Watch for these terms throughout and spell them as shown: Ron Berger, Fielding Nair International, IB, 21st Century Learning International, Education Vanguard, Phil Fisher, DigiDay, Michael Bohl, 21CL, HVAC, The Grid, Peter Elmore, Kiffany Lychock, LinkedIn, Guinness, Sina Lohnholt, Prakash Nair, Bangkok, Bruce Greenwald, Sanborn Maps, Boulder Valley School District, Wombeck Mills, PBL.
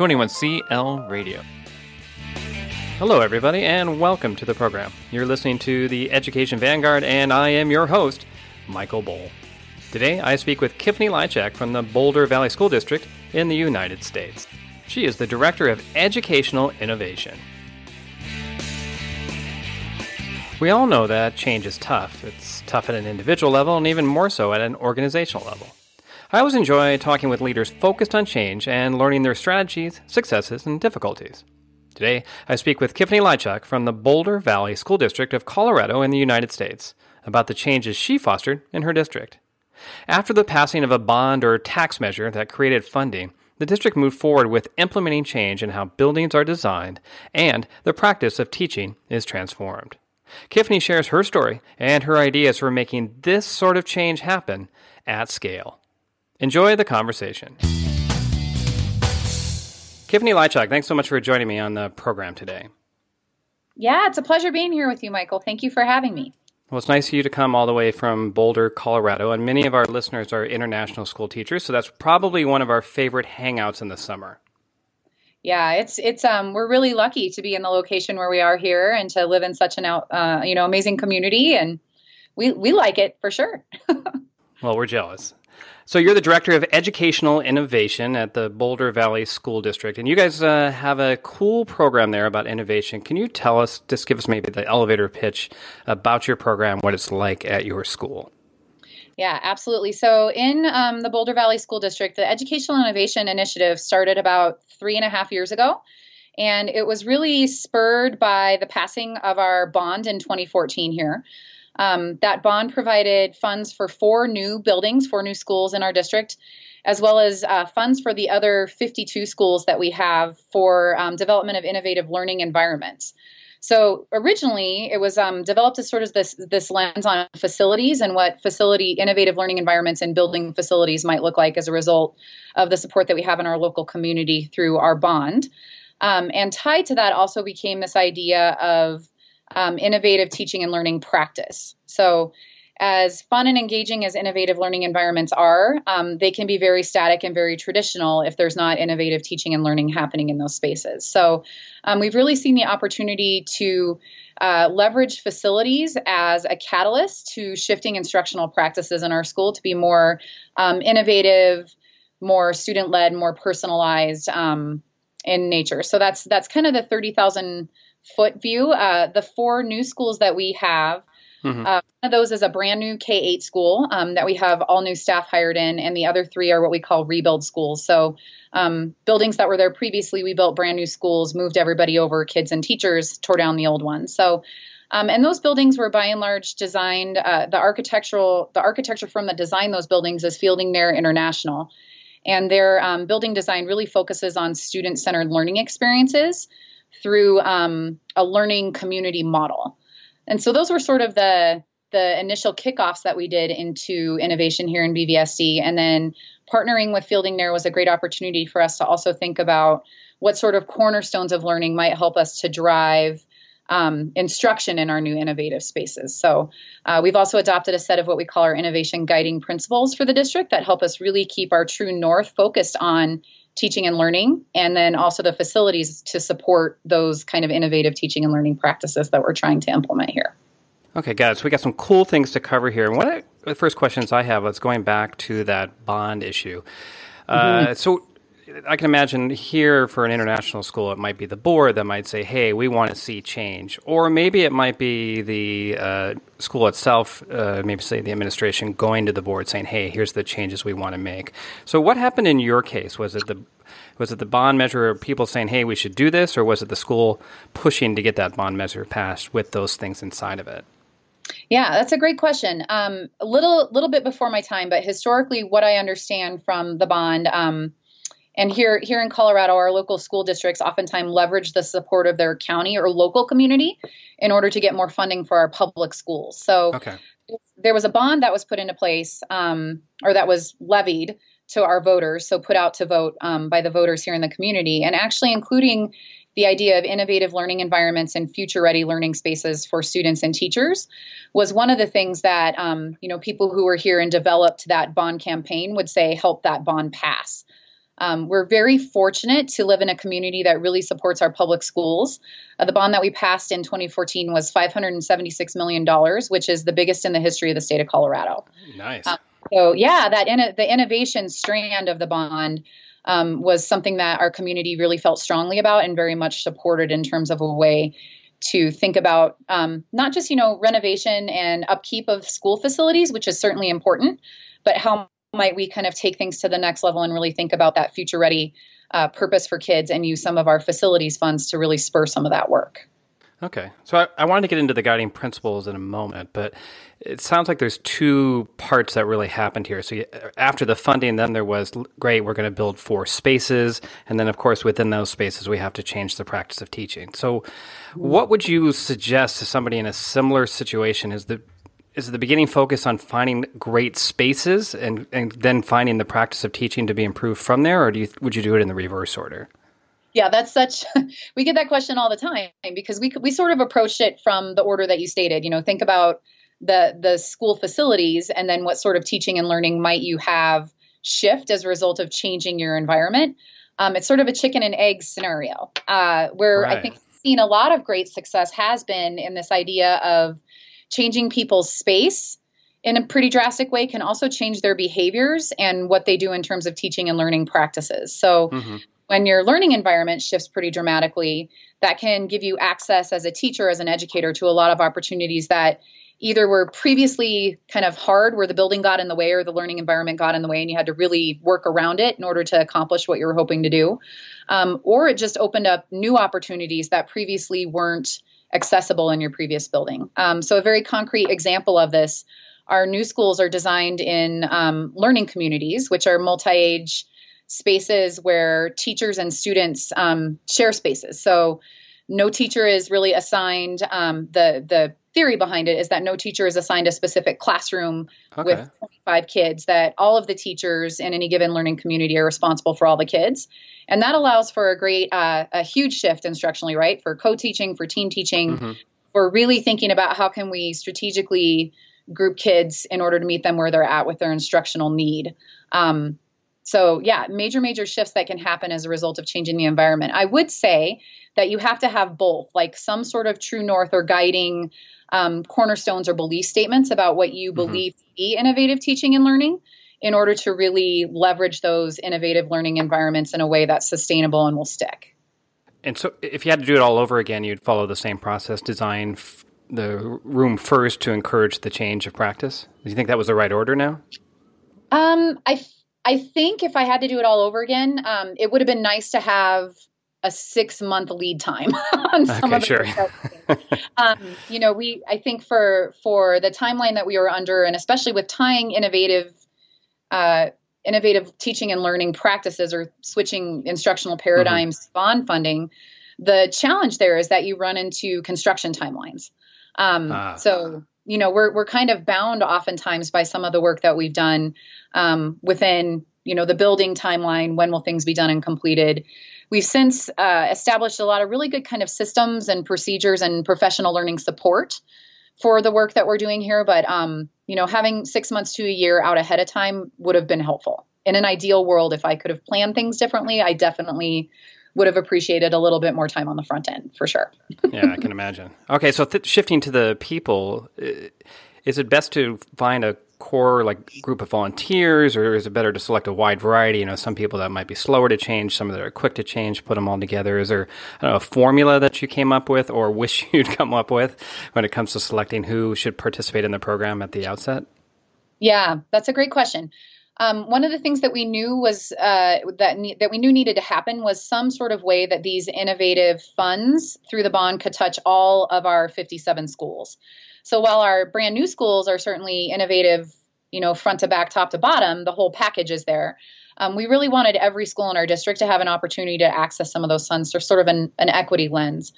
21CL Radio. Hello, everybody, and welcome to the program. You're listening to the Education Vanguard, and I am your host, Michael Bohl. Today, I speak with Kiffany Lychock from the Boulder Valley School District in the United States. She is the Director of Educational Innovation. We all know that change is tough. It's tough at an individual level and even more so at an organizational level. I always enjoy talking with leaders focused on change and learning their strategies, successes, and difficulties. Today, I speak with Kiffany Lychock from the Boulder Valley School District of Colorado in the United States about the changes she fostered in her district. After the passing of a bond or tax measure that created funding, the district moved forward with implementing change in how buildings are designed and the practice of teaching is transformed. Kiffany shares her story and her ideas for making this sort of change happen at scale. Enjoy the conversation. Kiffany Lychock, thanks so much for joining me on the program today. Yeah, it's a pleasure being here with you, Michael. Thank you for having me. Well, it's nice of you to come all the way from Boulder, Colorado, and many of our listeners are international school teachers, so that's probably one of our favorite hangouts in the summer. Yeah, it's we're really lucky to be in the location where we are here and to live in such an amazing community, and we like it for sure. Well, we're jealous. So you're the Director of Educational Innovation at the Boulder Valley School District, and you guys have a cool program there about innovation. Can you tell us, just give us maybe the elevator pitch about your program, what it's like at your school? Yeah, absolutely. So in the Boulder Valley School District, the Educational Innovation Initiative started about 3.5 years ago, and it was really spurred by the passing of our bond in 2014 here. That bond provided funds for 4 new schools in our district, as well as funds for the other 52 schools that we have for development of innovative learning environments. So originally, it was developed as sort of this lens on facilities and what innovative learning environments and building facilities might look like as a result of the support that we have in our local community through our bond. And tied to that also became this idea of innovative teaching and learning practice. So as fun and engaging as innovative learning environments are, they can be very static and very traditional if there's not innovative teaching and learning happening in those spaces. So we've really seen the opportunity to leverage facilities as a catalyst to shifting instructional practices in our school to be more innovative, more student-led, more personalized in nature. So that's kind of the 30,000-foot view. The 4 new schools that we have, one of those is a brand new K-8 school that we have all new staff hired in, and the other 3 are what we call rebuild schools. So buildings that were there previously, we built brand new schools, moved everybody over, kids and teachers, tore down the old ones. So, and those buildings were by and large designed, the architecture firm that designed those buildings is Fielding Nair International. And their building design really focuses on student-centered learning experiences through a learning community model. And so those were sort of the initial kickoffs that we did into innovation here in BVSD. And then partnering with Fielding Nair was a great opportunity for us to also think about what sort of cornerstones of learning might help us to drive instruction in our new innovative spaces. So we've also adopted a set of what we call our innovation guiding principles for the district that help us really keep our true north focused on teaching and learning, and then also the facilities to support those kind of innovative teaching and learning practices that we're trying to implement here. Okay, guys, so we got some cool things to cover here. And one of the first questions I have is going back to that bond issue. So I can imagine here for an international school, it might be the board that might say, hey, we want to see change. Or maybe it might be the school itself, maybe say the administration going to the board saying, hey, here's the changes we want to make. So what happened in your case? Was it the bond measure or people saying, hey, we should do this? Or was it the school pushing to get that bond measure passed with those things inside of it? Yeah, that's a great question. A little bit before my time, but historically what I understand from the bond and here in Colorado, our local school districts oftentimes leverage the support of their county or local community in order to get more funding for our public schools. So There was a bond that was put into place or that was levied to our voters, so put out to vote by the voters here in the community, and actually including the idea of innovative learning environments and future-ready learning spaces for students and teachers was one of the things that people who were here and developed that bond campaign would say helped that bond pass. We're very fortunate to live in a community that really supports our public schools. The bond that we passed in 2014 was $576 million, which is the biggest in the history of the state of Colorado. Nice. So yeah, that the innovation strand of the bond was something that our community really felt strongly about and very much supported in terms of a way to think about not just, renovation and upkeep of school facilities, which is certainly important, but how might we kind of take things to the next level and really think about that future ready purpose for kids and use some of our facilities funds to really spur some of that work. Okay. So I wanted to get into the guiding principles in a moment, but it sounds like there's two parts that really happened here. So after the funding, then there was, great, we're going to build 4 spaces. And then, of course, within those spaces, we have to change the practice of teaching. So what would you suggest to somebody in a similar situation? Is the beginning focus on finding great spaces and then finding the practice of teaching to be improved from there? Or would you do it in the reverse order? Yeah, we get that question all the time because we sort of approached it from the order that you stated, think about the school facilities and then what sort of teaching and learning might you have shift as a result of changing your environment. It's sort of a chicken and egg scenario where right. I think seen a lot of great success has been in this idea of changing people's space in a pretty drastic way can also change their behaviors and what they do in terms of teaching and learning practices. So mm-hmm. When your learning environment shifts pretty dramatically, that can give you access as a teacher, as an educator, to a lot of opportunities that either were previously kind of hard, where the building got in the way or the learning environment got in the way, and you had to really work around it in order to accomplish what you were hoping to do. Or it just opened up new opportunities that previously weren't accessible in your previous building. So a very concrete example of this, our new schools are designed in learning communities, which are multi-age spaces where teachers and students share spaces. So no teacher is really assigned. The theory behind it is that no teacher is assigned a specific classroom with 25 kids, that all of the teachers in any given learning community are responsible for all the kids. And that allows for a huge shift instructionally, right? For co-teaching, for team teaching, mm-hmm. for really thinking about how can we strategically group kids in order to meet them where they're at with their instructional need. So yeah, major shifts that can happen as a result of changing the environment. I would say that you have to have both, like some sort of true north or guiding cornerstones or belief statements about what you mm-hmm. believe to be innovative teaching and learning in order to really leverage those innovative learning environments in a way that's sustainable and will stick. And so if you had to do it all over again, you'd follow the same process, design the room first to encourage the change of practice? Do you think that was the right order now? I think if I had to do it all over again, it would have been nice to have a 6-month lead time on some of the I think for the timeline that we were under, and especially with tying innovative teaching and learning practices or switching instructional paradigms mm-hmm. bond funding, the challenge there is that you run into construction timelines. So we're kind of bound oftentimes by some of the work that we've done within, the building timeline, when will things be done and completed. We've since established a lot of really good kind of systems and procedures and professional learning support for the work that we're doing here. But, having 6 months to a year out ahead of time would have been helpful. In an ideal world, if I could have planned things differently, I definitely would have appreciated a little bit more time on the front end, for sure. Yeah, I can imagine. Okay, so shifting to the people, is it best to find a core group of volunteers, or is it better to select a wide variety? Some people that might be slower to change, some that are quick to change, put them all together. Is there a formula that you came up with or wish you'd come up with when it comes to selecting who should participate in the program at the outset? Yeah, that's a great question. One of the things that we knew was that we knew needed to happen was some sort of way that these innovative funds through the bond could touch all of our 57 schools. So while our brand new schools are certainly innovative, front to back, top to bottom, the whole package is there. We really wanted every school in our district to have an opportunity to access some of those funds through sort of an equity lens.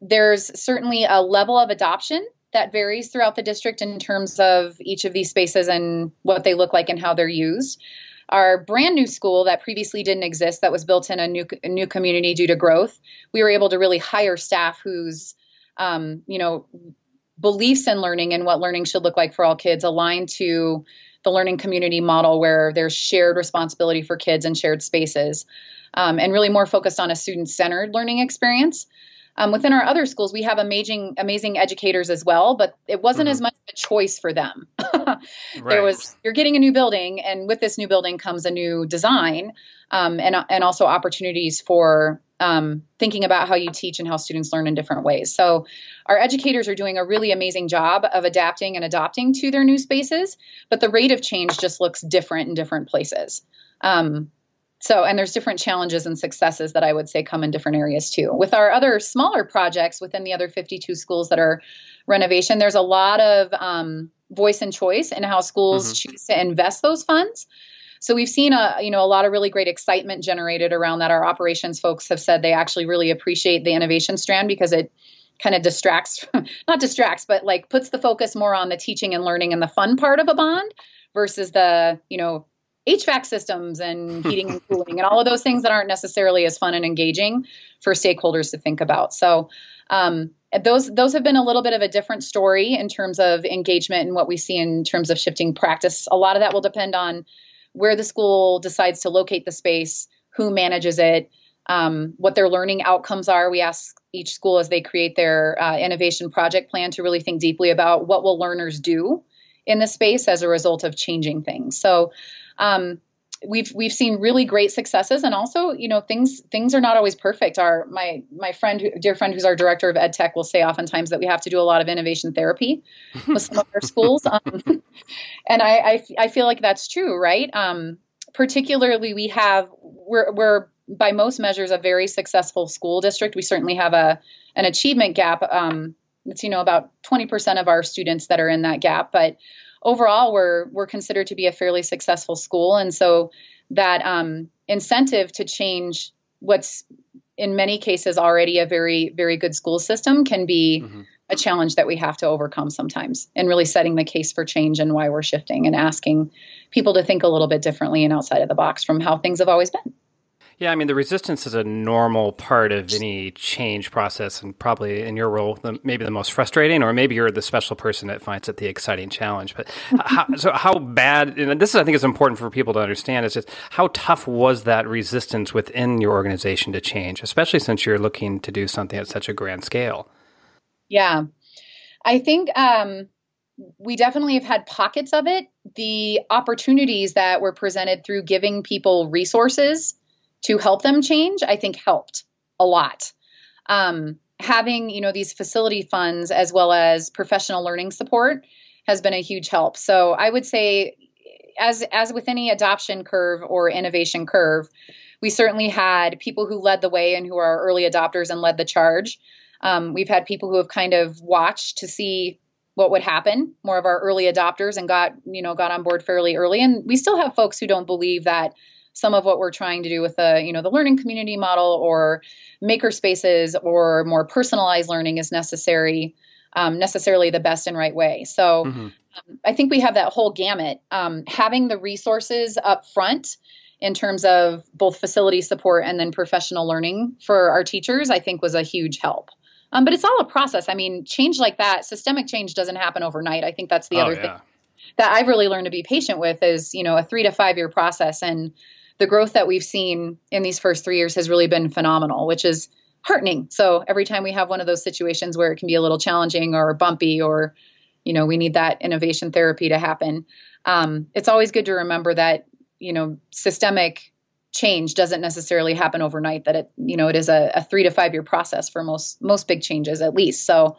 There's certainly a level of adoption that varies throughout the district in terms of each of these spaces and what they look like and how they're used. Our brand new school that previously didn't exist, that was built in a new community due to growth, we were able to really hire staff whose, beliefs in learning and what learning should look like for all kids aligned to the learning community model where there's shared responsibility for kids and shared spaces, and really more focused on a student-centered learning experience. Within our other schools, we have amazing educators as well, but it wasn't as much of a choice for them. There was, you're getting a new building, and with this new building comes a new design, and also opportunities for thinking about how you teach and how students learn in different ways. So our educators are doing a really amazing job of adapting and adopting to their new spaces, but the rate of change just looks different in different places. And there's different challenges and successes that I would say come in different areas too. With our other smaller projects within the other 52 schools that are renovation, there's a lot of voice and choice in how schools choose to invest those funds. So we've seen a lot of really great excitement generated around that. Our operations folks have said they actually really appreciate the innovation strand because it kind of not distracts, but puts the focus more on the teaching and learning and the fun part of a bond versus the, HVAC systems and heating and cooling and all of those things that aren't necessarily as fun and engaging for stakeholders to think about. So those have been a little bit of a different story in terms of engagement and what we see in terms of shifting practice. A lot of that will depend on where the school decides to locate the space, who manages it, what their learning outcomes are. We ask each school as they create their innovation project plan to really think deeply about what will learners do in the space as a result of changing things. So we've seen really great successes, and also, things are not always perfect. My dear friend, who's our director of ed tech, will say oftentimes that we have to do a lot of innovation therapy with some of our schools. And I feel like that's true, right? Particularly we're by most measures a very successful school district. We certainly have an achievement gap. It's, about 20% of our students that are in that gap, but overall, we're considered to be a fairly successful school, and so that incentive to change what's in many cases already a very, very good school system can be a challenge that we have to overcome sometimes, and really setting the case for change and why we're shifting and asking people to think a little bit differently and outside of the box from how things have always been. Yeah, the resistance is a normal part of any change process, and probably in your role, maybe the most frustrating, or maybe you're the special person that finds it the exciting challenge. But how bad, and this is, I think, is important for people to understand, is just how tough was that resistance within your organization to change, especially since you're looking to do something at such a grand scale? Yeah, I think we definitely have had pockets of it. The opportunities that were presented through giving people resources to help them change, I think helped a lot. Having, these facility funds as well as professional learning support has been a huge help. So I would say, as with any adoption curve or innovation curve, we certainly had people who led the way and who are early adopters and led the charge. We've had people who have kind of watched to see what would happen, more of our early adopters, and got on board fairly early. And we still have folks who don't believe that some of what we're trying to do with the learning community model or maker spaces or more personalized learning is necessarily the best and right way. So I think we have that whole gamut. Having the resources up front in terms of both facility support and then professional learning for our teachers, I think, was a huge help. But it's all a process. Change like that, systemic change, doesn't happen overnight. I think that's the other thing that I've really learned to be patient with is, a 3 to 5 year process. And the growth that we've seen in these first 3 years has really been phenomenal, which is heartening. So every time we have one of those situations where it can be a little challenging or bumpy, or, we need that innovation therapy to happen, it's always good to remember that, systemic change doesn't necessarily happen overnight, that it, it is a 3 to 5 year process for most big changes, at least. So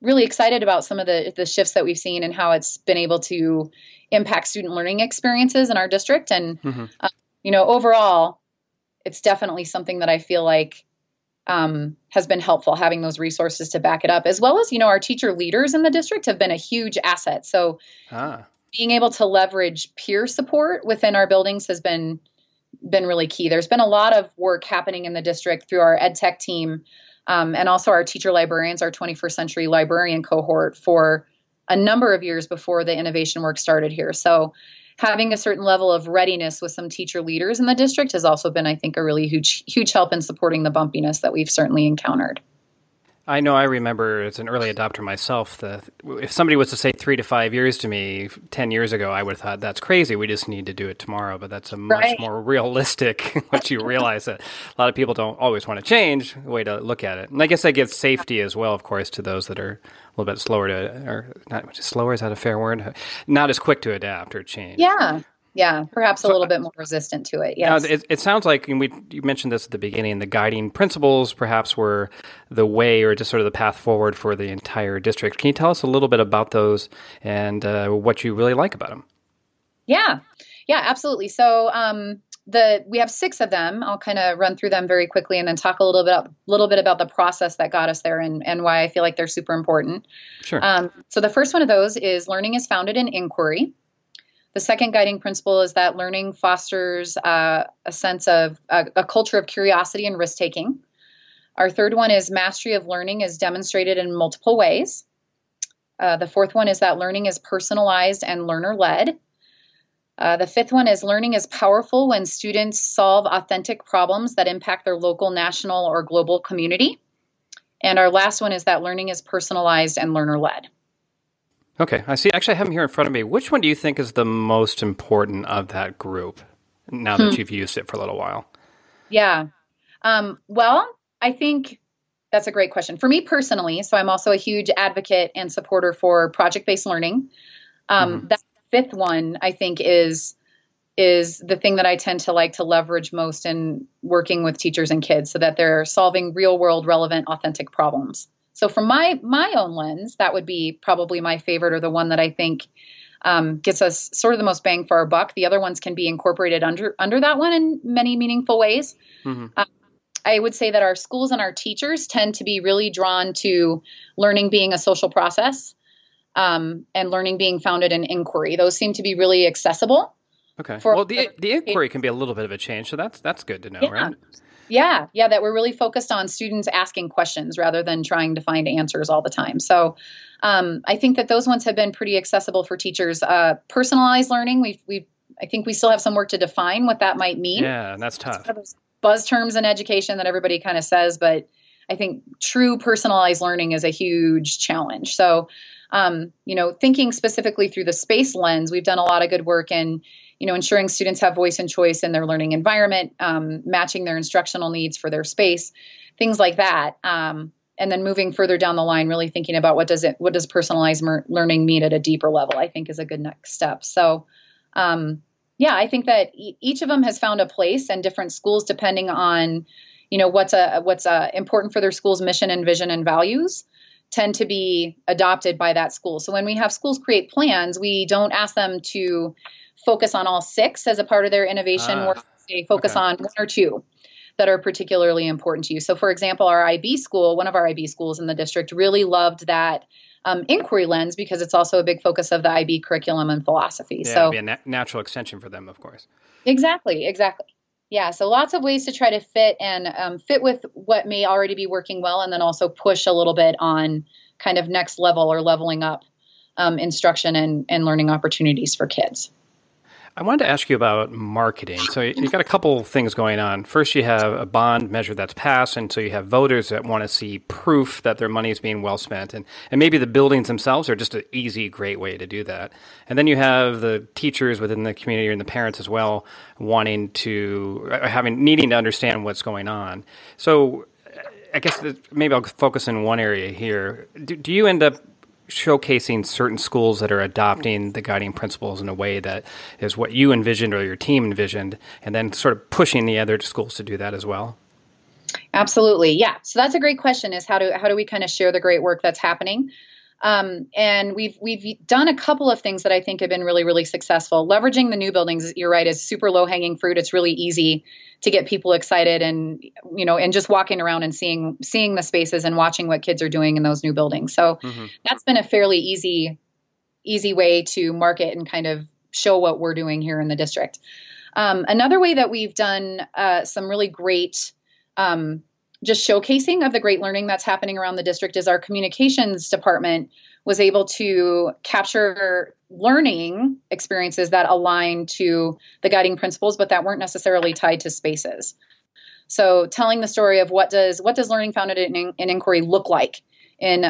really excited about some of the shifts that we've seen and how it's been able to impact student learning experiences in our district. And, overall, it's definitely something that I feel like has been helpful, having those resources to back it up, as well as, our teacher leaders in the district have been a huge asset. So being able to leverage peer support within our buildings has been really key. There's been a lot of work happening in the district through our ed tech team, and also our teacher librarians, our 21st century librarian cohort, for a number of years before the innovation work started here. So having a certain level of readiness with some teacher leaders in the district has also been, I think, a really huge help in supporting the bumpiness that we've certainly encountered. I know I remember as an early adopter myself, if somebody was to say 3 to 5 years to me 10 years ago, I would have thought, that's crazy. We just need to do it tomorrow. But that's a much more realistic, once you realize that a lot of people don't always want to change, way to look at it. And I guess that gives safety as well, of course, to those that are a little bit slower to, or not slower, is that a fair word? Not as quick to adapt or change. Yeah. Yeah, perhaps a little bit more resistant to it. Yes. It sounds like, and you mentioned this at the beginning, the guiding principles perhaps were the way or just sort of the path forward for the entire district. Can you tell us a little bit about those and what you really like about them? Yeah, absolutely. So we have 6 of them. I'll kind of run through them very quickly and then talk a little bit about the process that got us there and why I feel like they're super important. Sure. So the first one of those is learning is founded in inquiry. The second guiding principle is that learning fosters a sense of a culture of curiosity and risk-taking. Our third one is mastery of learning is demonstrated in multiple ways. The fourth one is that learning is personalized and learner-led. The fifth one is learning is powerful when students solve authentic problems that impact their local, national, or global community. And our last one is that learning is personalized and learner-led. Okay, I see. Actually, I have them here in front of me. Which one do you think is the most important of that group now that you've used it for a little while? Yeah. Well, I think that's a great question. For me personally, so I'm also a huge advocate and supporter for project-based learning. That fifth one, I think, is the thing that I tend to like to leverage most in working with teachers and kids so that they're solving real-world, relevant, authentic problems. So from my own lens, that would be probably my favorite or the one that I think gets us sort of the most bang for our buck. The other ones can be incorporated under that one in many meaningful ways. I would say that our schools and our teachers tend to be really drawn to learning being a social process and learning being founded in inquiry. Those seem to be really accessible. Okay. Well, the inquiry can be a little bit of a change, so that's good to know, right? Yeah, that we're really focused on students asking questions rather than trying to find answers all the time. So I think that those ones have been pretty accessible for teachers. Personalized learning, I think we still have some work to define what that might mean. Yeah, that's tough. It's one of those buzz terms in education that everybody kind of says, but I think true personalized learning is a huge challenge. So, thinking specifically through the space lens, we've done a lot of good work in ensuring students have voice and choice in their learning environment, matching their instructional needs for their space, things like that. And then moving further down the line, really thinking about what does personalized learning mean at a deeper level, I think is a good next step. So, I think that each of them has found a place, and different schools, depending on, what's important for their school's mission and vision and values, tend to be adopted by that school. So when we have schools create plans, we don't ask them to focus on all 6 as a part of their innovation work. They focus on 1 or 2 that are particularly important to you. So for example, our IB school, one of our IB schools in the district, really loved that inquiry lens because it's also a big focus of the IB curriculum and philosophy. Yeah, so it'd be a natural extension for them, of course. Exactly. Yeah. So lots of ways to try to fit and fit with what may already be working well, and then also push a little bit on kind of next level or leveling up instruction and learning opportunities for kids. I wanted to ask you about marketing. So you've got a couple things going on. First, you have a bond measure that's passed, and so you have voters that want to see proof that their money is being well spent. And maybe the buildings themselves are just an easy, great way to do that. And then you have the teachers within the community and the parents as well needing to understand what's going on. So I guess maybe I'll focus in one area here. Do you end up showcasing certain schools that are adopting the guiding principles in a way that is what you envisioned or your team envisioned, and then sort of pushing the other schools to do that as well? Absolutely. Yeah. So that's a great question, is how do we kind of share the great work that's happening? And we've done a couple of things that I think have been really, really successful. Leveraging the new buildings, you're right, is super low hanging fruit. It's really easy to get people excited and, and just walking around and seeing the spaces and watching what kids are doing in those new buildings. So that's been a fairly easy way to market and kind of show what we're doing here in the district. Another way that we've done, some really great, just showcasing of the great learning that's happening around the district is our communications department was able to capture learning experiences that align to the guiding principles, but that weren't necessarily tied to spaces. So telling the story of what does learning founded in inquiry look like in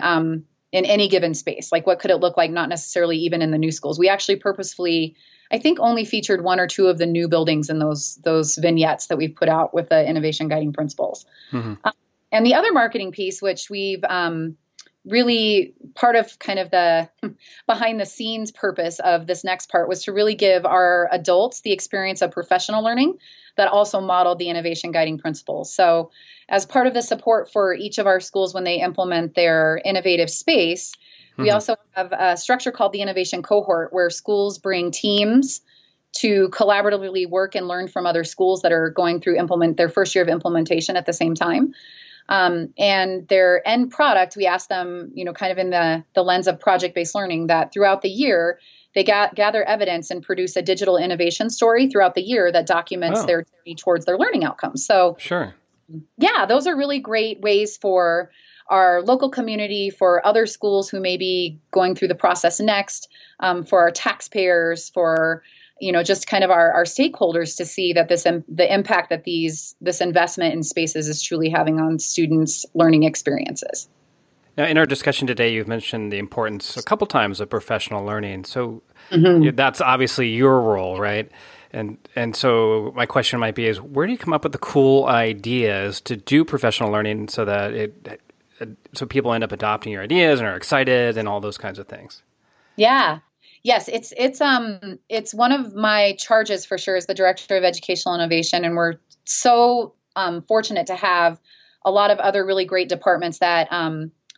any given space? Like, what could it look like? Not necessarily even in the new schools. We actually purposefully, I think, only featured one or two of the new buildings in those vignettes that we've put out with the innovation guiding principles. Mm-hmm. And the other marketing piece, which we've really part of kind of the behind the scenes purpose of this next part, was to really give our adults the experience of professional learning that also modeled the innovation guiding principles. So as part of the support for each of our schools when they implement their innovative space, mm-hmm. we also have a structure called the innovation cohort, where schools bring teams to collaboratively work and learn from other schools that are going through their first year of implementation at the same time. And their end product, we asked them, kind of in the lens of project-based learning, that throughout the year, they gather evidence and produce a digital innovation story throughout the year that documents their journey towards their learning outcomes. So, sure. Yeah, those are really great ways for our local community, for other schools who may be going through the process next, for our taxpayers, for just kind of our stakeholders to see that the impact that this investment in spaces is truly having on students' learning experiences. Now, in our discussion today, you've mentioned the importance a couple times of professional learning. So mm-hmm. that's obviously your role, right? And so my question might be is, where do you come up with the cool ideas to do professional learning so that so people end up adopting your ideas and are excited and all those kinds of things? Yeah. Yes, it's one of my charges for sure as the Director of Educational Innovation, and we're so fortunate to have a lot of other really great departments that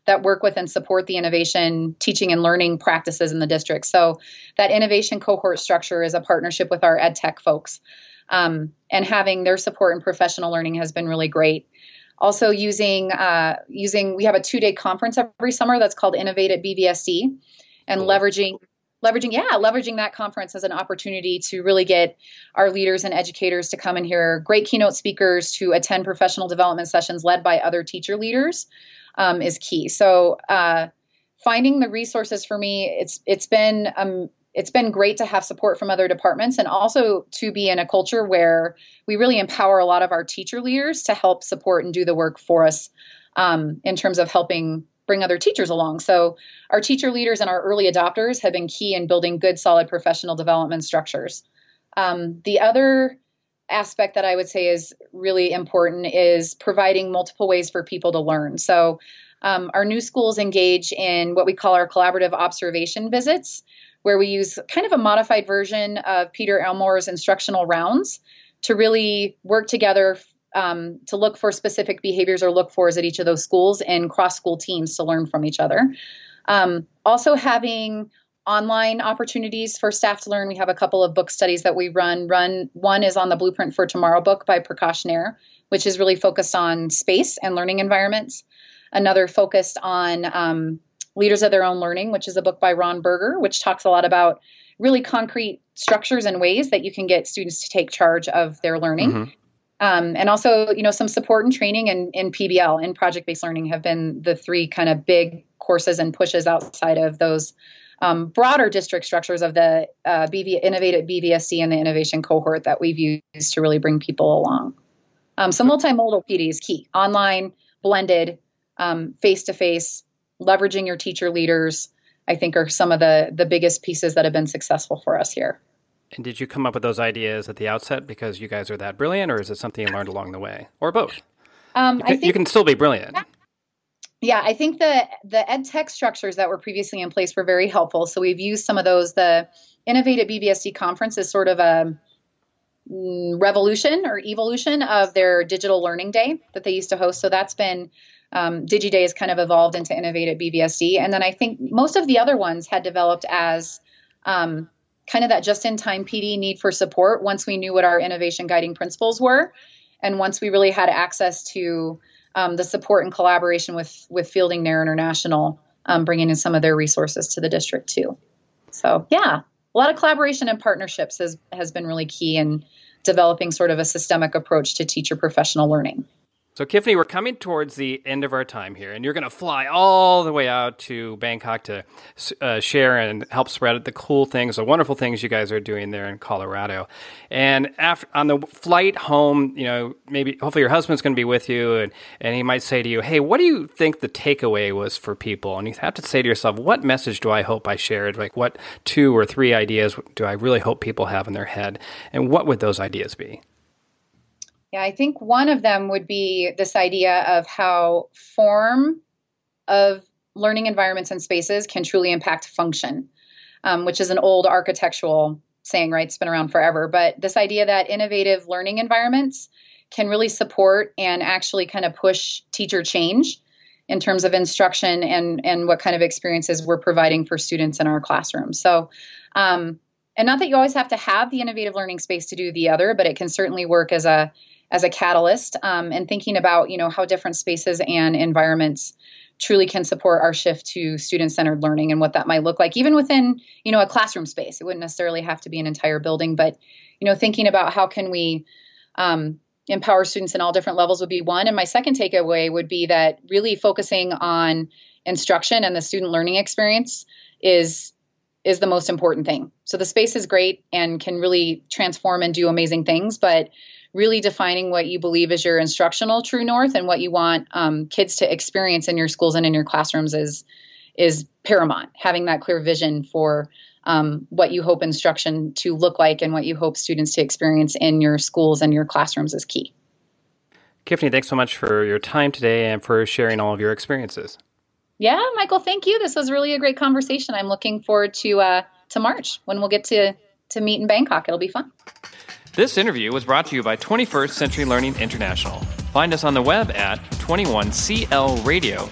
that work with and support the innovation teaching and learning practices in the district. So that innovation cohort structure is a partnership with our ed tech folks, and having their support in professional learning has been really great. Also using we have a 2-day conference every summer that's called Innovate at BVSD, and leveraging that conference as an opportunity to really get our leaders and educators to come and hear great keynote speakers, to attend professional development sessions led by other teacher leaders is key. So finding the resources for me, it's been great to have support from other departments, and also to be in a culture where we really empower a lot of our teacher leaders to help support and do the work for us in terms of helping bring other teachers along. So our teacher leaders and our early adopters have been key in building good, solid professional development structures. The other aspect that I would say is really important is providing multiple ways for people to learn. So our new schools engage in what we call our collaborative observation visits, where we use kind of a modified version of Peter Elmore's instructional rounds to really work together to look for specific behaviors or look fors at each of those schools, and cross-school teams to learn from each other. Also having online opportunities for staff to learn. We have a couple of book studies that we run. One is on the Blueprint for Tomorrow book by Prakash Nair, which is really focused on space and learning environments. Another focused on Leaders of Their Own Learning, which is a book by Ron Berger, which talks a lot about really concrete structures and ways that you can get students to take charge of their learning. Mm-hmm. And also, some support and training and PBL and project-based learning have been the three kind of big courses and pushes outside of those broader district structures of the Innovate at BVSC and the innovation cohort that we've used to really bring people along. So multimodal PD is key. Online, blended, face-to-face, leveraging your teacher leaders, I think, are some of the biggest pieces that have been successful for us here. And did you come up with those ideas at the outset because you guys are that brilliant, or is it something you learned along the way, or both? You can still be brilliant. Yeah, I think the ed tech structures that were previously in place were very helpful. So we've used some of those. The Innovate at BVSD conference is sort of a revolution or evolution of their digital learning day that they used to host. So that's been DigiDay has kind of evolved into Innovate at BVSD. And then I think most of the other ones had developed as kind of that just-in-time PD need for support once we knew what our innovation guiding principles were. And once we really had access to the support and collaboration with Fielding Nair International, bringing in some of their resources to the district too. So yeah, a lot of collaboration and partnerships has been really key in developing sort of a systemic approach to teacher professional learning. So Kiffany, we're coming towards the end of our time here, and you're going to fly all the way out to Bangkok to share and help spread the cool things, the wonderful things you guys are doing there in Colorado. And after, on the flight home, you know, maybe hopefully your husband's going to be with you, and he might say to you, hey, what do you think the takeaway was for people? And you have to say to yourself, what message do I hope I shared? Like, what 2 or 3 ideas do I really hope people have in their head? And what would those ideas be? Yeah, I think one of them would be this idea of how form of learning environments and spaces can truly impact function, which is an old architectural saying, right? It's been around forever. But this idea that innovative learning environments can really support and actually kind of push teacher change in terms of instruction and what kind of experiences we're providing for students in our classrooms. So, and not that you always have to have the innovative learning space to do the other, but it can certainly work as a catalyst, and thinking about, you know, how different spaces and environments truly can support our shift to student-centered learning and what that might look like, even within, you know, a classroom space. It wouldn't necessarily have to be an entire building, but, you know, thinking about how can we empower students in all different levels would be one. And my second takeaway would be that really focusing on instruction and the student learning experience is the most important thing. So the space is great and can really transform and do amazing things, but really defining what you believe is your instructional true north and what you want kids to experience in your schools and in your classrooms is paramount. Having that clear vision for what you hope instruction to look like and what you hope students to experience in your schools and your classrooms is key. Kiffany, thanks so much for your time today and for sharing all of your experiences. Yeah, Michael, thank you. This was really a great conversation. I'm looking forward to March when we'll get to meet in Bangkok. It'll be fun. This interview was brought to you by 21st Century Learning International. Find us on the web at 21clradio.com.